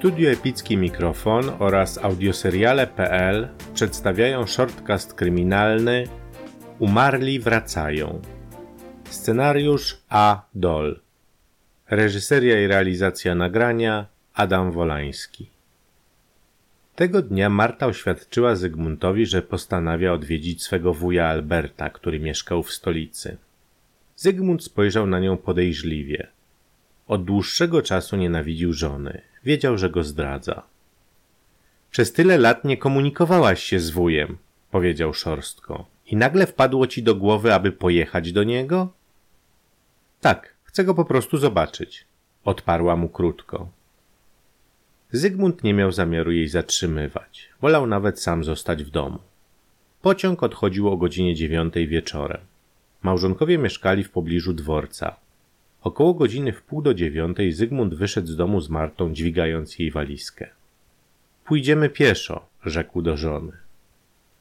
Studio Epicki Mikrofon oraz audioseriale.pl przedstawiają shortcast kryminalny Umarli wracają. Scenariusz A. Dol. Reżyseria i realizacja nagrania Adam Wolański. Tego dnia Marta oświadczyła Zygmuntowi, że postanawia odwiedzić swego wuja Alberta, który mieszkał w stolicy. Zygmunt spojrzał na nią podejrzliwie. Od dłuższego czasu nienawidził żony. Wiedział, że go zdradza. Przez tyle lat nie komunikowałaś się z wujem, powiedział szorstko. I nagle wpadło ci do głowy, aby pojechać do niego? Tak, chcę go po prostu zobaczyć, odparła mu krótko. Zygmunt nie miał zamiaru jej zatrzymywać. Wolał nawet sam zostać w domu. Pociąg odchodził o godzinie 9 wieczorem. Małżonkowie mieszkali w pobliżu dworca. Około godziny 8:45 Zygmunt wyszedł z domu z Martą, dźwigając jej walizkę. Pójdziemy pieszo, rzekł do żony.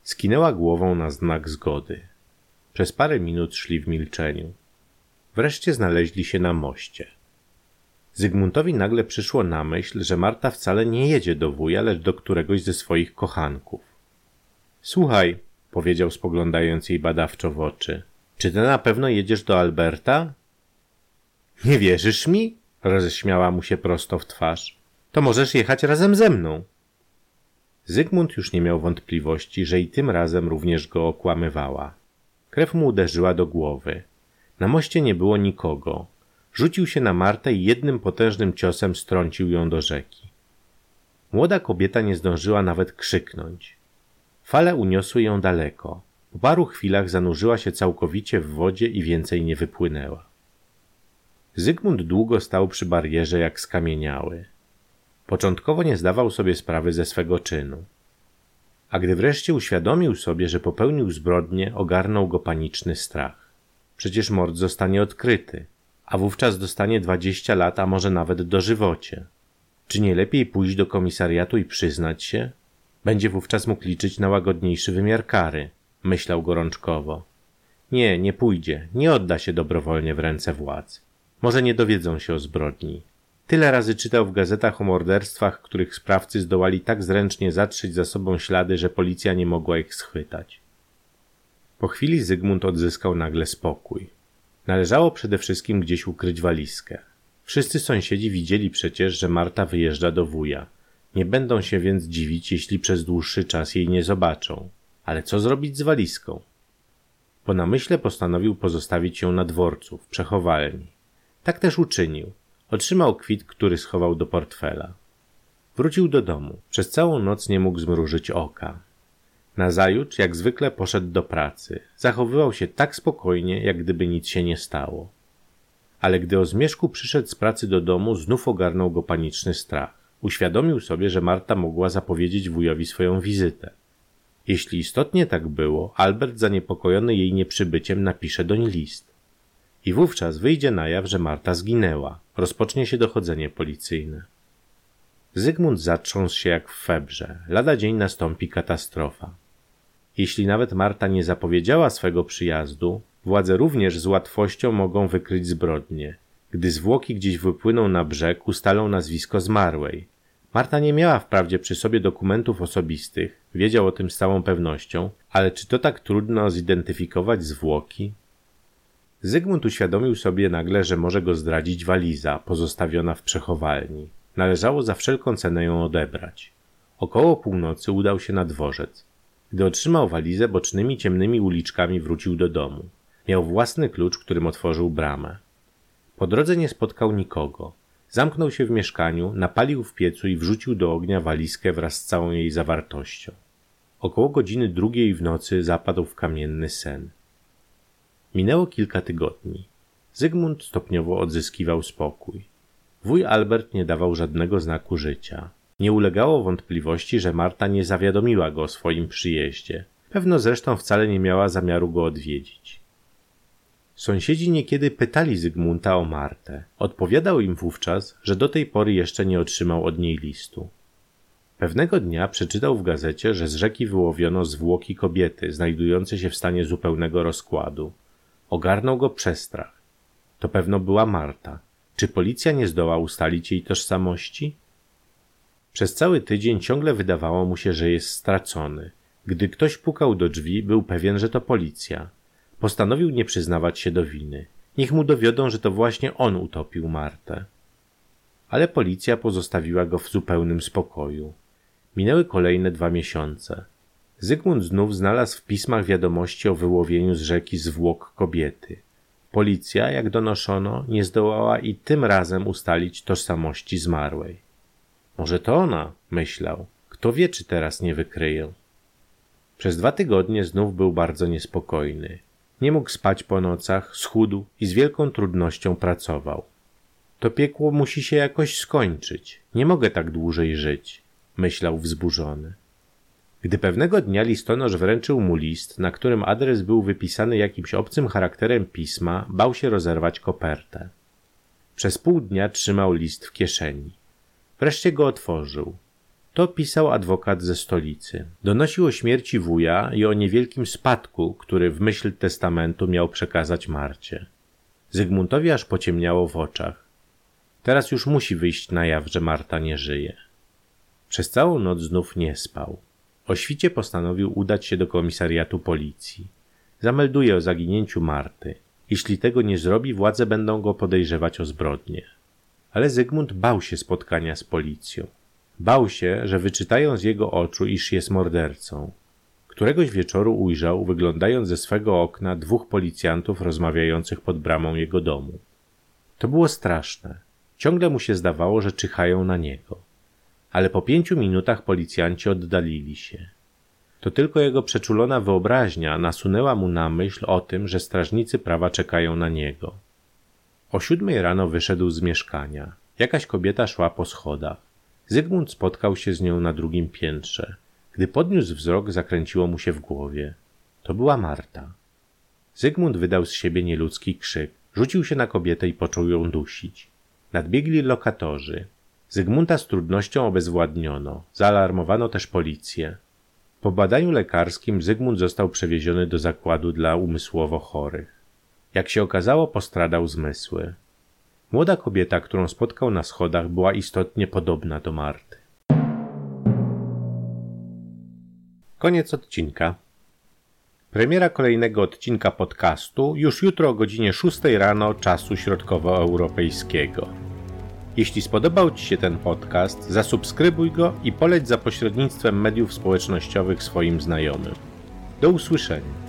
Skinęła głową na znak zgody. Przez parę minut szli w milczeniu. Wreszcie znaleźli się na moście. Zygmuntowi nagle przyszło na myśl, że Marta wcale nie jedzie do wuja, lecz do któregoś ze swoich kochanków. Słuchaj, powiedział, spoglądając jej badawczo w oczy. Czy ty na pewno jedziesz do Alberta? Nie wierzysz mi? Roześmiała mu się prosto w twarz. To możesz jechać razem ze mną. Zygmunt już nie miał wątpliwości, że i tym razem również go okłamywała. Krew mu uderzyła do głowy. Na moście nie było nikogo. Rzucił się na Martę i jednym potężnym ciosem strącił ją do rzeki. Młoda kobieta nie zdążyła nawet krzyknąć. Fale uniosły ją daleko. Po paru chwilach zanurzyła się całkowicie w wodzie i więcej nie wypłynęła. Zygmunt długo stał przy barierze jak skamieniały. Początkowo nie zdawał sobie sprawy ze swego czynu. A gdy wreszcie uświadomił sobie, że popełnił zbrodnię, ogarnął go paniczny strach. Przecież mord zostanie odkryty, a wówczas dostanie 20 lat, a może nawet dożywocie. Czy nie lepiej pójść do komisariatu i przyznać się? Będzie wówczas mógł liczyć na łagodniejszy wymiar kary, myślał gorączkowo. Nie pójdzie, nie odda się dobrowolnie w ręce władz. Może nie dowiedzą się o zbrodni. Tyle razy czytał w gazetach o morderstwach, których sprawcy zdołali tak zręcznie zatrzeć za sobą ślady, że policja nie mogła ich schwytać. Po chwili Zygmunt odzyskał nagle spokój. Należało przede wszystkim gdzieś ukryć walizkę. Wszyscy sąsiedzi widzieli przecież, że Marta wyjeżdża do wuja. Nie będą się więc dziwić, jeśli przez dłuższy czas jej nie zobaczą. Ale co zrobić z walizką? Po namyśle postanowił pozostawić ją na dworcu, w przechowalni. Tak też uczynił. Otrzymał kwit, który schował do portfela. Wrócił do domu. Przez całą noc nie mógł zmrużyć oka. Nazajutrz, jak zwykle, poszedł do pracy. Zachowywał się tak spokojnie, jak gdyby nic się nie stało. Ale gdy o zmierzchu przyszedł z pracy do domu, znów ogarnął go paniczny strach. Uświadomił sobie, że Marta mogła zapowiedzieć wujowi swoją wizytę. Jeśli istotnie tak było, Albert, zaniepokojony jej nieprzybyciem, napisze doń list. I wówczas wyjdzie na jaw, że Marta zginęła. Rozpocznie się dochodzenie policyjne. Zygmunt zatrząsł się jak w febrze. Lada dzień nastąpi katastrofa. Jeśli nawet Marta nie zapowiedziała swego przyjazdu, władze również z łatwością mogą wykryć zbrodnię. Gdy zwłoki gdzieś wypłyną na brzeg, ustalą nazwisko zmarłej. Marta nie miała wprawdzie przy sobie dokumentów osobistych, wiedział o tym z całą pewnością, ale czy to tak trudno zidentyfikować zwłoki? Zygmunt uświadomił sobie nagle, że może go zdradzić waliza pozostawiona w przechowalni. Należało za wszelką cenę ją odebrać. Około północy udał się na dworzec. Gdy otrzymał walizę, bocznymi ciemnymi uliczkami wrócił do domu. Miał własny klucz, którym otworzył bramę. Po drodze nie spotkał nikogo. Zamknął się w mieszkaniu, napalił w piecu i wrzucił do ognia walizkę wraz z całą jej zawartością. Około 2:00 w nocy zapadł w kamienny sen. Minęło kilka tygodni. Zygmunt stopniowo odzyskiwał spokój. Wuj Albert nie dawał żadnego znaku życia. Nie ulegało wątpliwości, że Marta nie zawiadomiła go o swoim przyjeździe. Pewno zresztą wcale nie miała zamiaru go odwiedzić. Sąsiedzi niekiedy pytali Zygmunta o Martę. Odpowiadał im wówczas, że do tej pory jeszcze nie otrzymał od niej listu. Pewnego dnia przeczytał w gazecie, że z rzeki wyłowiono zwłoki kobiety znajdujące się w stanie zupełnego rozkładu. Ogarnął go przestrach. To pewno była Marta. Czy policja nie zdoła ustalić jej tożsamości? Przez cały tydzień ciągle wydawało mu się, że jest stracony. Gdy ktoś pukał do drzwi, był pewien, że to policja. Postanowił nie przyznawać się do winy. Niech mu dowiodą, że to właśnie on utopił Martę. Ale policja pozostawiła go w zupełnym spokoju. Minęły kolejne 2 miesiące. Zygmunt znów znalazł w pismach wiadomości o wyłowieniu z rzeki zwłok kobiety. Policja, jak donoszono, nie zdołała i tym razem ustalić tożsamości zmarłej. Może to ona, myślał. Kto wie, czy teraz nie wykryją. Przez 2 tygodnie znów był bardzo niespokojny. Nie mógł spać po nocach, schudł i z wielką trudnością pracował. To piekło musi się jakoś skończyć. Nie mogę tak dłużej żyć, myślał wzburzony. Gdy pewnego dnia listonosz wręczył mu list, na którym adres był wypisany jakimś obcym charakterem pisma, bał się rozerwać kopertę. Przez pół dnia trzymał list w kieszeni. Wreszcie go otworzył. To pisał adwokat ze stolicy. Donosił o śmierci wuja i o niewielkim spadku, który w myśl testamentu miał przekazać Marcie. Zygmuntowi aż pociemniało w oczach. Teraz już musi wyjść na jaw, że Marta nie żyje. Przez całą noc znów nie spał. O świcie postanowił udać się do komisariatu policji. Zamelduje o zaginięciu Marty. Jeśli tego nie zrobi, władze będą go podejrzewać o zbrodnię. Ale Zygmunt bał się spotkania z policją. Bał się, że wyczytają z jego oczu, iż jest mordercą. Któregoś wieczoru ujrzał, wyglądając ze swego okna, 2 policjantów rozmawiających pod bramą jego domu. To było straszne. Ciągle mu się zdawało, że czyhają na niego. Ale po 5 minutach policjanci oddalili się. To tylko jego przeczulona wyobraźnia nasunęła mu na myśl o tym, że strażnicy prawa czekają na niego. O 7 rano wyszedł z mieszkania. Jakaś kobieta szła po schodach. Zygmunt spotkał się z nią na 2. piętrze. Gdy podniósł wzrok, zakręciło mu się w głowie. To była Marta. Zygmunt wydał z siebie nieludzki krzyk. Rzucił się na kobietę i począł ją dusić. Nadbiegli lokatorzy. Zygmunta z trudnością obezwładniono. Zaalarmowano też policję. Po badaniu lekarskim Zygmunt został przewieziony do zakładu dla umysłowo chorych. Jak się okazało, postradał zmysły. Młoda kobieta, którą spotkał na schodach, była istotnie podobna do Marty. Koniec odcinka. Premiera kolejnego odcinka podcastu już jutro o godzinie 6 rano czasu środkowoeuropejskiego. Jeśli spodobał Ci się ten podcast, zasubskrybuj go i poleć za pośrednictwem mediów społecznościowych swoim znajomym. Do usłyszenia.